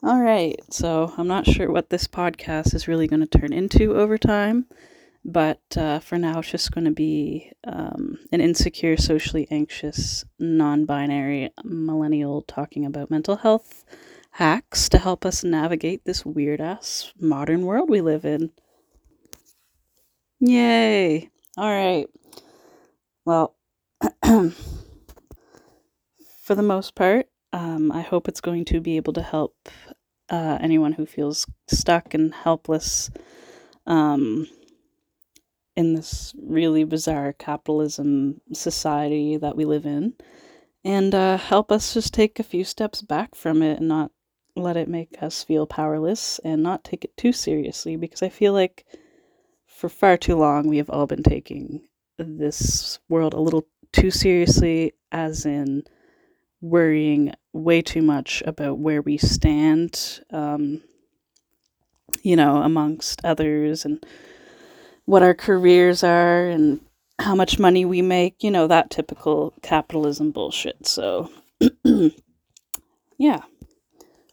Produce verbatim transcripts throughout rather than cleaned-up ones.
All right, so I'm not sure what this podcast is really going to turn into over time, but uh, for now it's just going to be um, an insecure, socially anxious, non-binary millennial talking about mental health hacks to help us navigate this weird-ass modern world we live in. Yay! All right. Well, for the most part, Um, I hope it's going to be able to help uh, anyone who feels stuck and helpless um, in this really bizarre capitalism society that we live in, and uh, help us just take a few steps back from it and not let it make us feel powerless and not take it too seriously, because I feel like for far too long we have all been taking this world a little too seriously, as in worrying way too much about where we stand, um, you know, amongst others, and what our careers are and how much money we make, you know, that typical capitalism bullshit. So, yeah.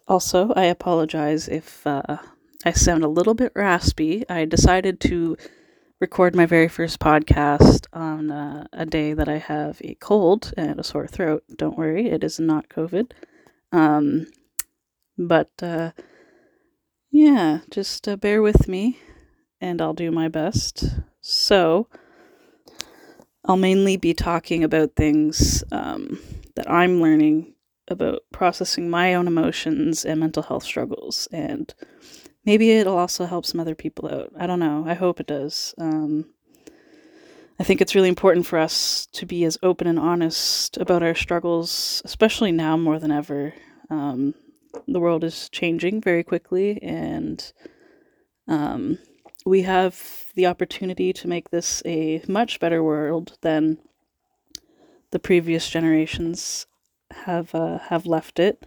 Also, I apologize if uh, I sound a little bit raspy. I decided to record my very first podcast on uh, a day that I have a cold and a sore throat. Don't worry, it is not COVID. Um, but uh, yeah, just uh, bear with me and I'll do my best. So I'll mainly be talking about things um, that I'm learning about processing my own emotions and mental health struggles, and maybe it'll also help some other people out. I don't know. I hope it does. Um, I think it's really important for us to be as open and honest about our struggles, especially now more than ever. Um, the world is changing very quickly, and um, we have the opportunity to make this a much better world than the previous generations have uh, have left it.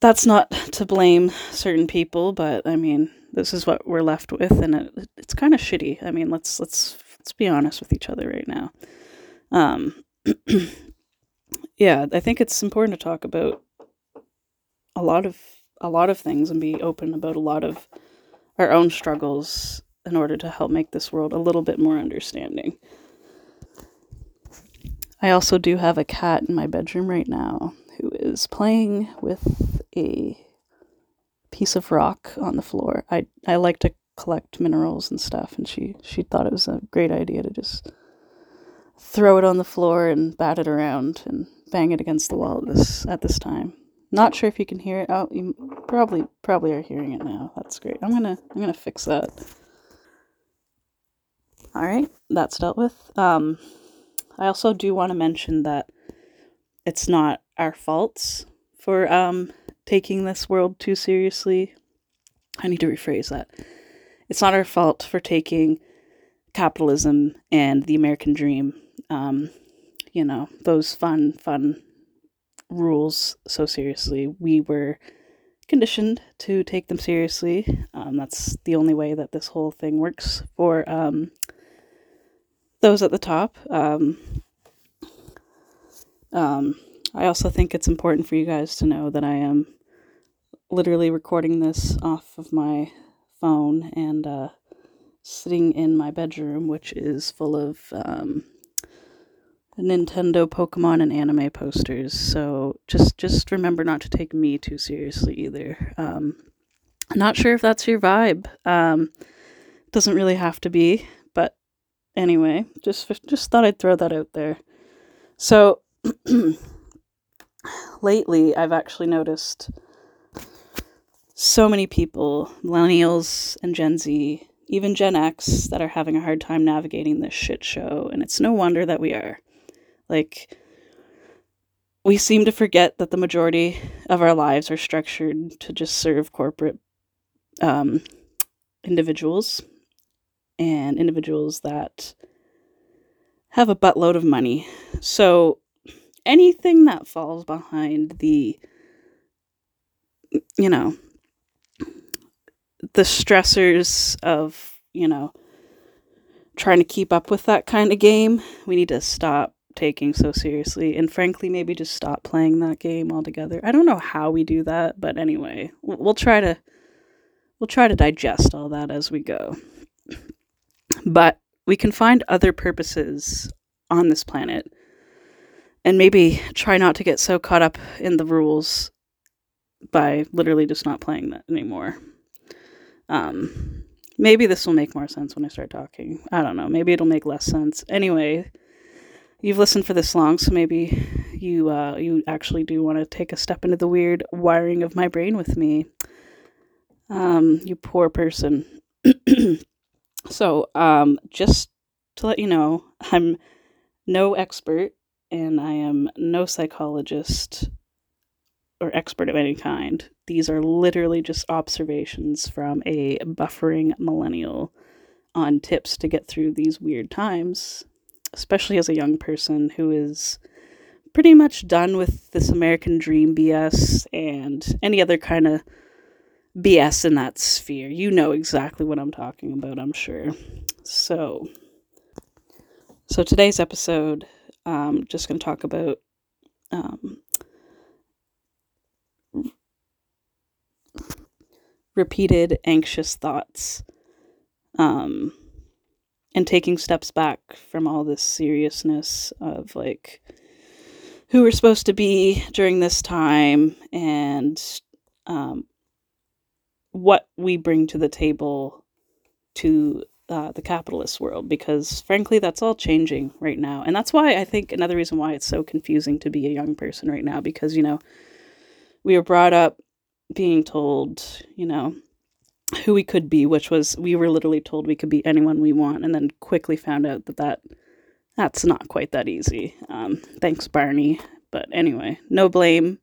That's not to blame certain people, but I mean, this is what we're left with, and it, it's kind of shitty. I mean, let's let's let's be honest with each other right now. Um, yeah, I think it's important to talk about a lot of a lot of things and be open about a lot of our own struggles in order to help make this world a little bit more understanding. I also do have a cat in my bedroom right now who is playing with a piece of rock on the floor. I I like to collect minerals and stuff, and she, she thought it was a great idea to just throw it on the floor and bat it around and bang it against the wall at this, at this time. Not sure if you can hear it. Oh, you probably probably are hearing it now. That's great. I'm gonna I'm gonna fix that. All right, that's dealt with. Um, I also do want to mention that it's not our faults for um taking this world too seriously. I need to rephrase that. It's not our fault for taking capitalism and the American dream, um, you know, those fun, fun rules so seriously. We were conditioned to take them seriously. Um, that's the only way that this whole thing works for um, those at the top. Um, um, I also think it's important for you guys to know that I am literally recording this off of my phone and uh, sitting in my bedroom, which is full of um, Nintendo, Pokemon, and anime posters. So just just remember not to take me too seriously either. Um, I'm not sure if that's your vibe. Um, doesn't really have to be, but anyway, just just thought I'd throw that out there. So. Lately, I've actually noticed so many people, millennials and Gen Z, even Gen X, that are having a hard time navigating this shit show, and it's no wonder that we are. Like, we seem to forget that the majority of our lives are structured to just serve corporate um, individuals, and individuals that have a buttload of money. So anything that falls behind the, you know, the stressors of, you know, trying to keep up with that kind of game, we need to stop taking so seriously, and frankly maybe just stop playing that game altogether. I don't know how we do that, but anyway, we'll try to we'll try to digest all that as we go. But we can find other purposes on this planet and maybe try not to get so caught up in the rules by literally just not playing that anymore. Um, maybe this will make more sense when I start talking. I don't know. Maybe it'll make less sense. Anyway, you've listened for this long, so maybe you uh, you actually do want to take a step into the weird wiring of my brain with me. Um, you poor person. So, um, just to let you know, I'm no expert, and I am no psychologist or expert of any kind. These are literally just observations from a buffering millennial on tips to get through these weird times, especially as a young person who is pretty much done with this American dream B S and any other kind of B S in that sphere. You know exactly what I'm talking about, I'm sure. So, so today's episode, I'm um, just going to talk about um, repeated anxious thoughts um, and taking steps back from all this seriousness of like who we're supposed to be during this time and um, what we bring to the table to Uh, the capitalist world, because frankly that's all changing right now. And that's why I think another reason why it's so confusing to be a young person right now, because, you know, we were brought up being told, you know, who we could be, which was we were literally told we could be anyone we want, and then quickly found out that, that that's not quite that easy. Um, thanks, Barney. But anyway, no blame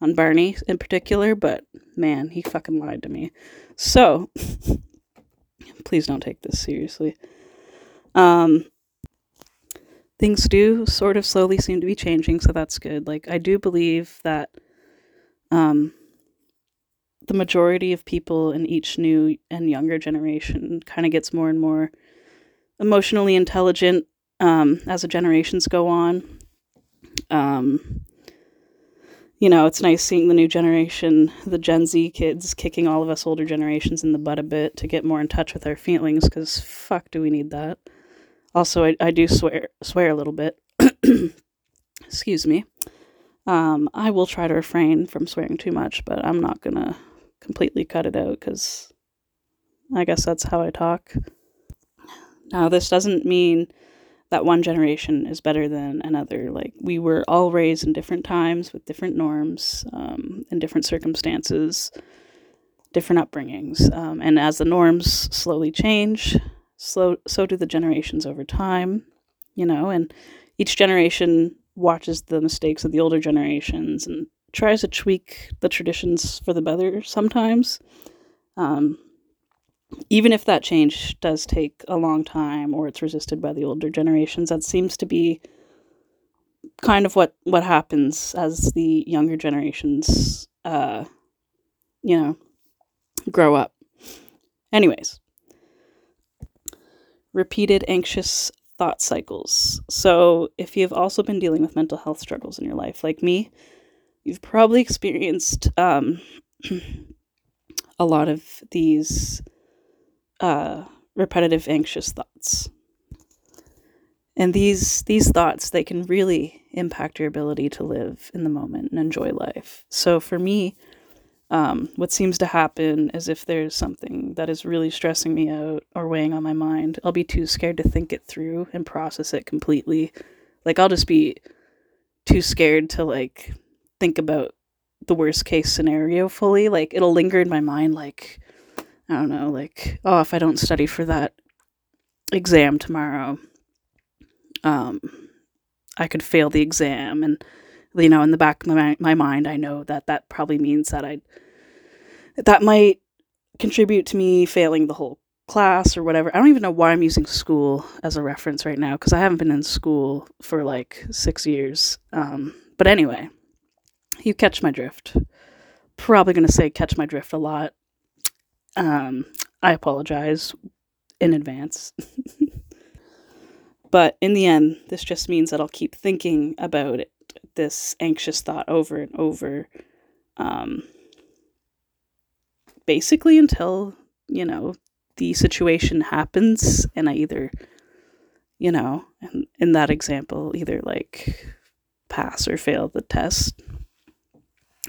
on Barney in particular, but man, he fucking lied to me. So... please don't take this seriously. Um, things do sort of slowly seem to be changing, so that's good. Like, I do believe that um, the majority of people in each new and younger generation kind of gets more and more emotionally intelligent um, as the generations go on. Um, you know, it's nice seeing the new generation, the Gen Z kids, kicking all of us older generations in the butt a bit to get more in touch with our feelings, because fuck do we need that. Also, I, I do swear swear a little bit. Excuse me. Um, I will try to refrain from swearing too much, but I'm not going to completely cut it out, because I guess that's how I talk. Now, this doesn't mean that one generation is better than another. Like, we were all raised in different times with different norms, um, and different circumstances, different upbringings. Um, and as the norms slowly change, slow, so do the generations over time, you know, and each generation watches the mistakes of the older generations and tries to tweak the traditions for the better sometimes. Um, Even if that change does take a long time or it's resisted by the older generations, that seems to be kind of what, what happens as the younger generations, uh, you know, grow up. Anyways, repeated anxious thought cycles. So if you've also been dealing with mental health struggles in your life, like me, you've probably experienced um, a lot of these Uh, repetitive anxious thoughts. And these these thoughts, they can really impact your ability to live in the moment and enjoy life. So for me, um, what seems to happen is if there's something that is really stressing me out or weighing on my mind, I'll be too scared to think it through and process it completely. Like, I'll just be too scared to, like, think about the worst case scenario fully. Like, it'll linger in my mind, like, I don't know, like, oh, if I don't study for that exam tomorrow, um, I could fail the exam. And, you know, in the back of my, my mind, I know that that probably means that I, that might contribute to me failing the whole class or whatever. I don't even know why I'm using school as a reference right now, because I haven't been in school for like six years. Um, but anyway, you catch my drift. Probably going to say catch my drift a lot. Um, I apologize in advance. But in the end, this just means that I'll keep thinking about it, this anxious thought over and over, um, basically until, you know, the situation happens and I either, you know, in, in that example, either like pass or fail the test.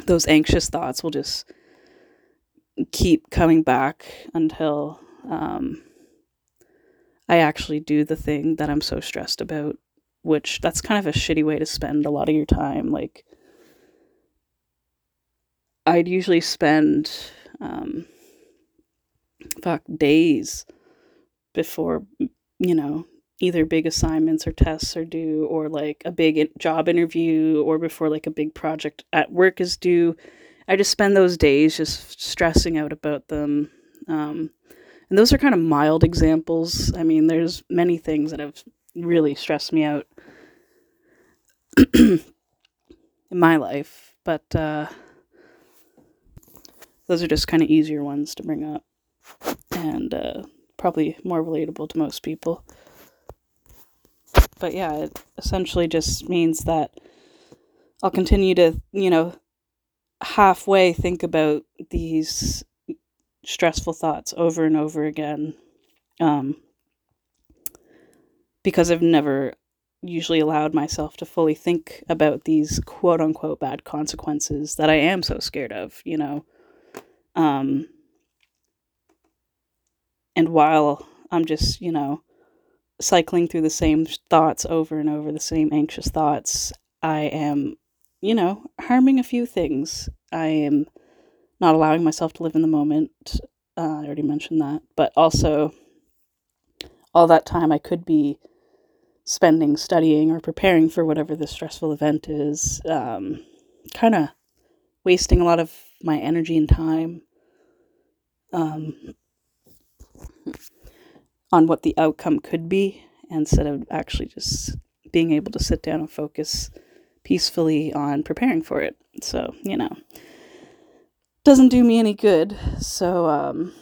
Those anxious thoughts will just keep coming back until um, I actually do the thing that I'm so stressed about, which that's kind of a shitty way to spend a lot of your time. Like, I'd usually spend um, fuck days before, you know, either big assignments or tests are due, or like a big job interview, or before like a big project at work is due. I just spend those days just stressing out about them. Um, and those are kind of mild examples. I mean, there's many things that have really stressed me out in my life, but uh, those are just kind of easier ones to bring up, and uh, probably more relatable to most people. But yeah, it essentially just means that I'll continue to, you know, halfway think about these stressful thoughts over and over again, um, because I've never usually allowed myself to fully think about these quote-unquote bad consequences that I am so scared of, you know. Um, and while I'm just, you know, cycling through the same thoughts over and over, the same anxious thoughts, I am, you know, harming a few things. I am not allowing myself to live in the moment. Uh, I already mentioned that. But also, all that time I could be spending studying or preparing for whatever this stressful event is, um, kind of wasting a lot of my energy and time um, on what the outcome could be, instead of actually just being able to sit down and focus peacefully on preparing for it. So, you know, doesn't do me any good. So um,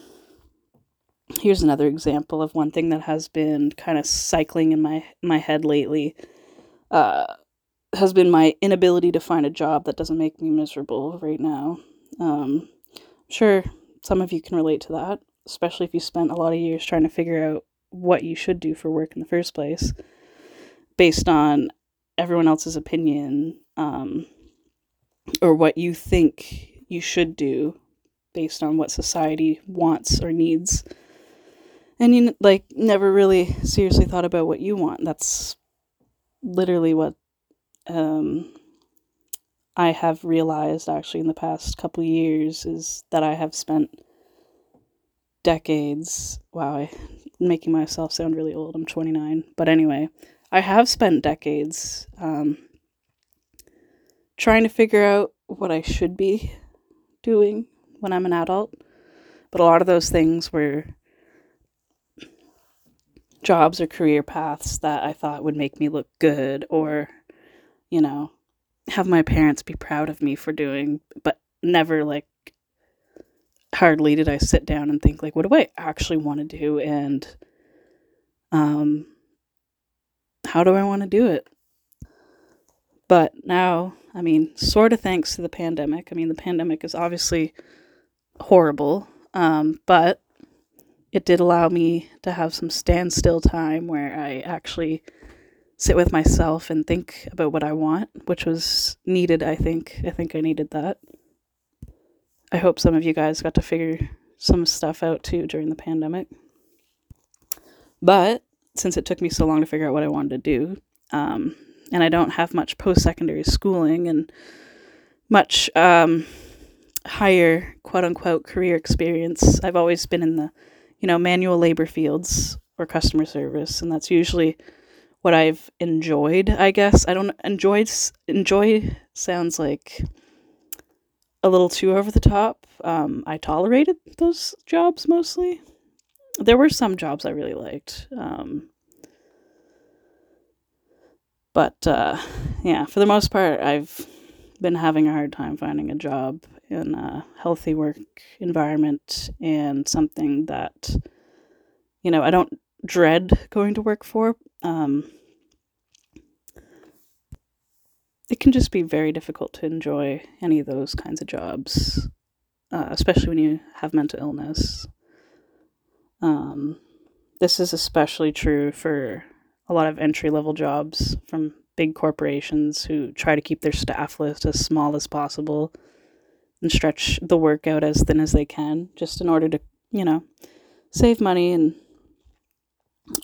here's another example of one thing that has been kind of cycling in my, my head lately, uh, has been my inability to find a job that doesn't make me miserable right now. Um, I'm sure some of you can relate to that, especially if you spent a lot of years trying to figure out what you should do for work in the first place, based on everyone else's opinion, um, or what you think you should do based on what society wants or needs. And you, like, never really seriously thought about what you want. That's literally what um, I have realized, actually, in the past couple years, is that I have spent decades, wow, I'm making myself sound really old, I'm twenty-nine, but anyway, I have spent decades um, trying to figure out what I should be doing when I'm an adult, but a lot of those things were jobs or career paths that I thought would make me look good, or, you know, have my parents be proud of me for doing, but never, like, hardly did I sit down and think, like, what do I actually want to do, and um, how do I want to do it? But now, I mean, sort of thanks to the pandemic. I mean, the pandemic is obviously horrible, um, but it did allow me to have some standstill time where I actually sit with myself and think about what I want, which was needed, I think. I think I needed that. I hope some of you guys got to figure some stuff out too during the pandemic. But since it took me so long to figure out what I wanted to do, um, and I don't have much post-secondary schooling and much um, higher quote-unquote career experience, I've always been in the, you know, manual labor fields or customer service, and that's usually what I've enjoyed, I guess. I don't enjoy, enjoy sounds like a little too over the top. Um, I tolerated those jobs mostly. There were some jobs I really liked. Um, but, uh, yeah, for the most part, I've been having a hard time finding a job in a healthy work environment, and something that, you know, I don't dread going to work for, um, it can just be very difficult to enjoy any of those kinds of jobs, uh, especially when you have mental illness. Um, this is especially true for a lot of entry-level jobs from big corporations who try to keep their staff list as small as possible and stretch the work out as thin as they can, just in order to, you know, save money, and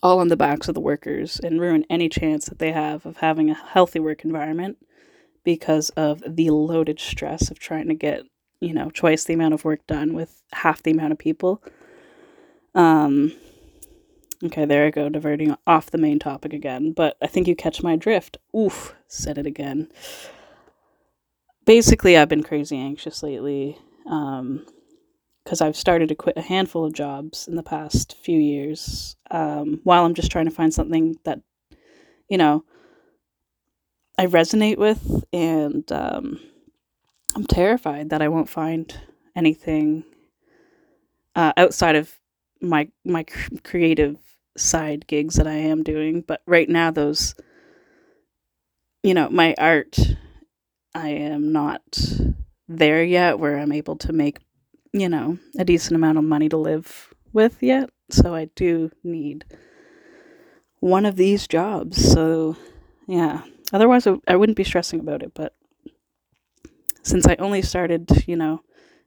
all on the backs of the workers, and ruin any chance that they have of having a healthy work environment because of the loaded stress of trying to get, you know, twice the amount of work done with half the amount of people. Um, okay, there I go, diverting off the main topic again, but I think you catch my drift. Oof, said it again. Basically, I've been crazy anxious lately, um, because I've started to quit a handful of jobs in the past few years, um, while I'm just trying to find something that, you know, I resonate with, and um, I'm terrified that I won't find anything uh, outside of my my cr- creative side gigs that I am doing. But right now, those, you know, my art, I am not there yet where I'm able to make, you know, a decent amount of money to live with yet. So I do need one of these jobs. So yeah, otherwise I, I wouldn't be stressing about it. But since I only started, you know,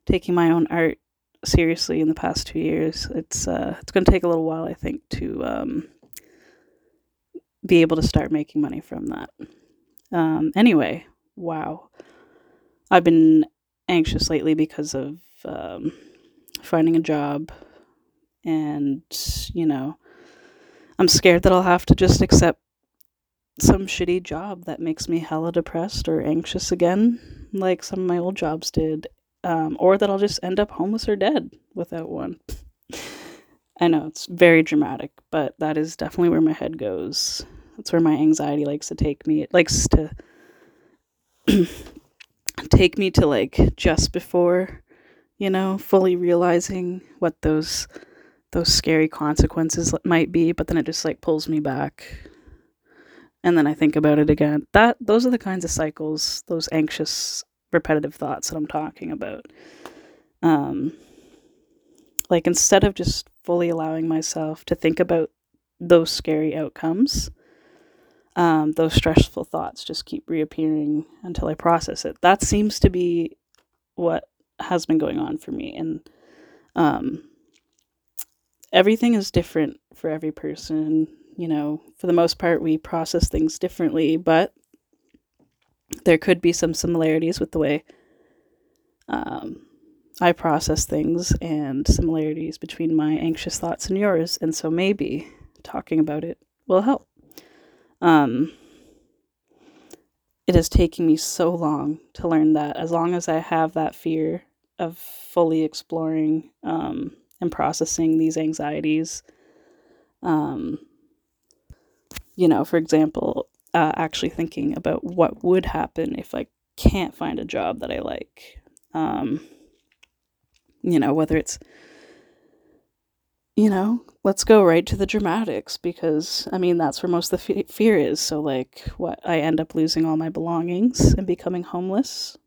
taking my own art seriously in the past two years, it's, uh, it's going to take a little while, I think, to um, be able to start making money from that. Um, anyway, wow. I've been anxious lately because of um, finding a job, and, you know, I'm scared that I'll have to just accept some shitty job that makes me hella depressed or anxious again, like some of my old jobs did, um, or that I'll just end up homeless or dead without one. I know, it's very dramatic, but that is definitely where my head goes. That's where my anxiety likes to take me. It likes to take me to, like, just before, you know, fully realizing what those those scary consequences might be, but then it just, like, pulls me back, and then I think about it again. That those are the kinds of cycles, those anxious, repetitive thoughts that I'm talking about. Um, like, instead of just fully allowing myself to think about those scary outcomes, um, those stressful thoughts just keep reappearing until I process it. That seems to be what has been going on for me, and um everything is different for every person. You know, for the most part, we process things differently, but there could be some similarities with the way um I process things, and similarities between my anxious thoughts and yours, and so maybe talking about it will help. um It has taken me so long to learn that as long as I have that fear of fully exploring um, and processing these anxieties, um, you know, for example, uh, actually thinking about what would happen if I can't find a job that I like, um, you know, whether it's, you know, let's go right to the dramatics, because, I mean, that's where most of the f- fear is. So, like, what, I end up losing all my belongings and becoming homeless.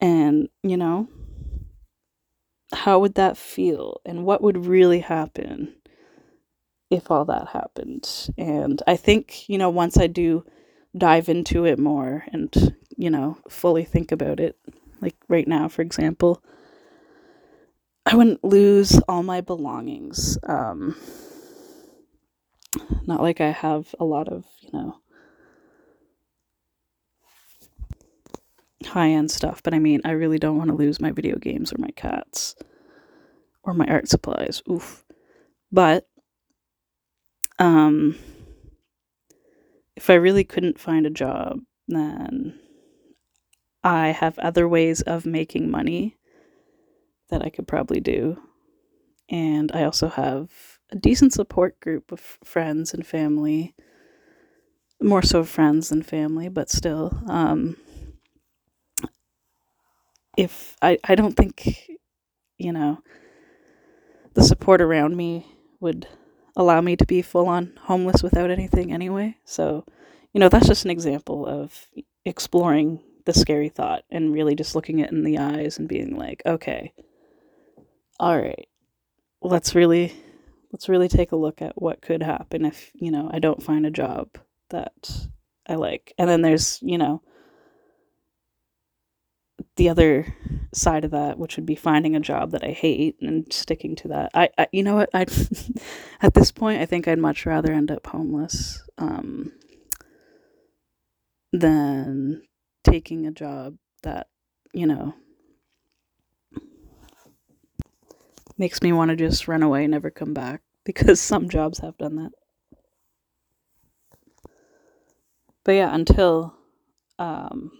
And, you know, how would that feel? And what would really happen if all that happened? And I think, you know, once I do dive into it more and, you know, fully think about it, like right now, for example, I wouldn't lose all my belongings. Um, not like I have a lot of, you know, high-end stuff, but I mean, I really don't want to lose my video games or my cats or my art supplies. Oof. But um, if I really couldn't find a job, then I have other ways of making money that I could probably do. And I also have a decent support group of friends and family, more so friends than family, but still. Um, if I, I don't think, you know, the support around me would allow me to be full-on homeless without anything anyway. So, you know, that's just an example of exploring the scary thought and really just looking it in the eyes and being like, okay, all right, let's really, let's really take a look at what could happen if, you know, I don't find a job that I like. And then there's, you know, the other side of that, which would be finding a job that I hate and sticking to that. I, I you know what, I'd at this point, I think I'd much rather end up homeless um, than taking a job that, you know, makes me want to just run away and never come back, because some jobs have done that. But yeah, until um,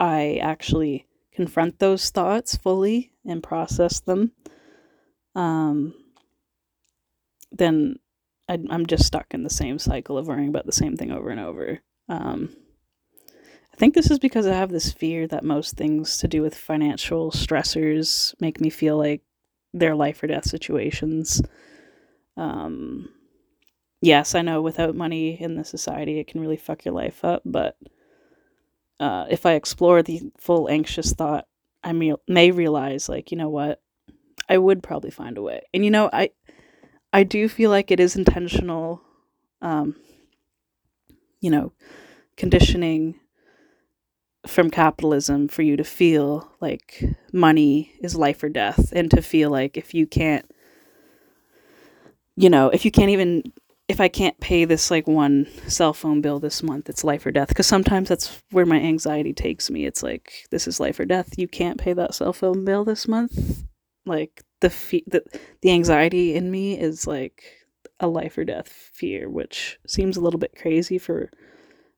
I actually confront those thoughts fully and process them, um, then I, I'm just stuck in the same cycle of worrying about the same thing over and over. Um, I think this is because I have this fear that most things to do with financial stressors make me feel like they're life or death situations. Um, yes, I know without money in this society, it can really fuck your life up, but Uh, if I explore the full anxious thought, I may, may realize, like, you know what, I would probably find a way. And, you know, I I do feel like it is intentional, um, you know, conditioning from capitalism for you to feel like money is life or death, and to feel like if you can't, you know, if you can't even... if I can't pay this, like, one cell phone bill this month, it's life or death. Because sometimes that's where my anxiety takes me. It's like, this is life or death. You can't pay that cell phone bill this month. Like, the fe- the, the anxiety in me is, like, a life or death fear, which seems a little bit crazy for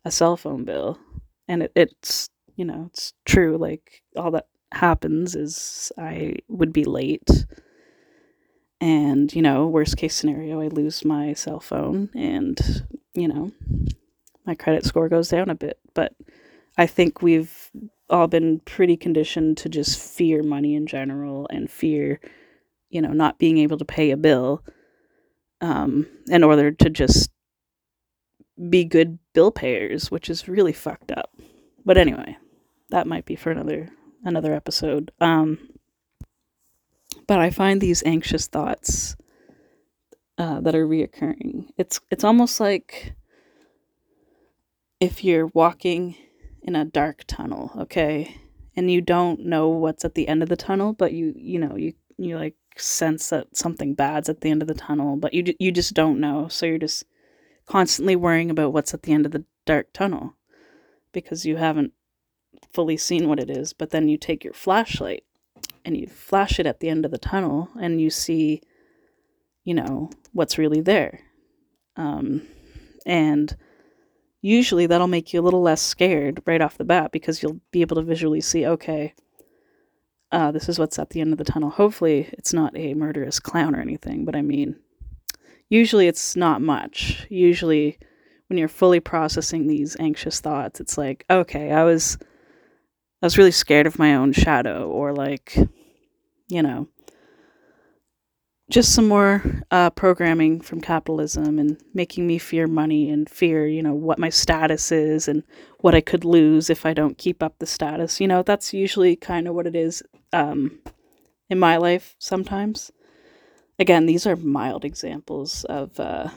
a cell phone bill. And it, it's, you know, it's true. Like, all that happens is I would be late. And, you know, worst case scenario, I lose my cell phone and, you know, my credit score goes down a bit. But I think we've all been pretty conditioned to just fear money in general and fear, you know, not being able to pay a bill um, in order to just be good bill payers, which is really fucked up. But anyway, that might be for another another episode. Um But I find these anxious thoughts uh, that are reoccurring. It's it's almost like if you're walking in a dark tunnel, okay, and you don't know what's at the end of the tunnel, but you you know you you like sense that something bad's at the end of the tunnel, but you you just don't know, so you're just constantly worrying about what's at the end of the dark tunnel because you haven't fully seen what it is. But then you take your flashlight and you flash it at the end of the tunnel and you see, you know, what's really there. Um, and usually that'll make you a little less scared right off the bat because you'll be able to visually see, okay, uh, this is what's at the end of the tunnel. Hopefully it's not a murderous clown or anything, but I mean, usually it's not much. Usually when you're fully processing these anxious thoughts, it's like, okay, I was... I was really scared of my own shadow, or like, you know, just some more uh, programming from capitalism and making me fear money and fear, you know, what my status is and what I could lose if I don't keep up the status. You know, that's usually kind of what it is um, in my life sometimes. Again, these are mild examples of uh,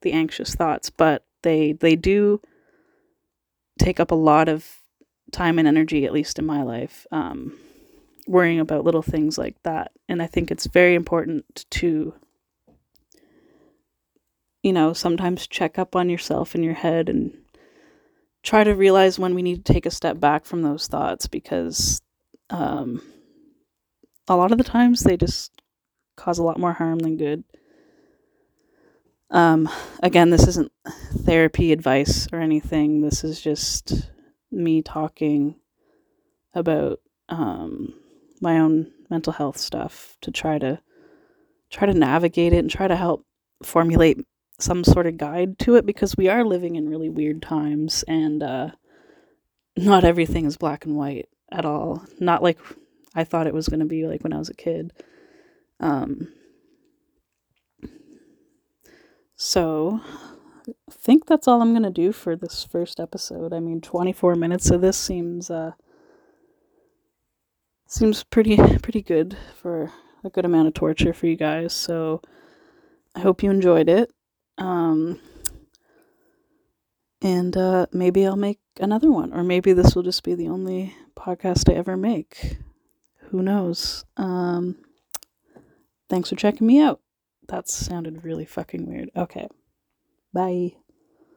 the anxious thoughts, but they they do take up a lot of time and energy, at least in my life, um, worrying about little things like that. And I think it's very important to, you know, sometimes check up on yourself in your head and try to realize when we need to take a step back from those thoughts, because um, a lot of the times they just cause a lot more harm than good. Um, again, this isn't therapy advice or anything. This is just me talking about um, my own mental health stuff to try to try to navigate it and try to help formulate some sort of guide to it, because we are living in really weird times, and uh, not everything is black and white at all. Not like I thought it was going to be, like when I was a kid. Um, So I think that's all I'm going to do for this first episode. I mean, twenty-four minutes of this seems uh, seems pretty pretty good for a good amount of torture for you guys. So I hope you enjoyed it. Um, and uh, maybe I'll make another one, or maybe this will just be the only podcast I ever make. Who knows? Um, thanks for checking me out. That sounded really fucking weird. Okay. Bye.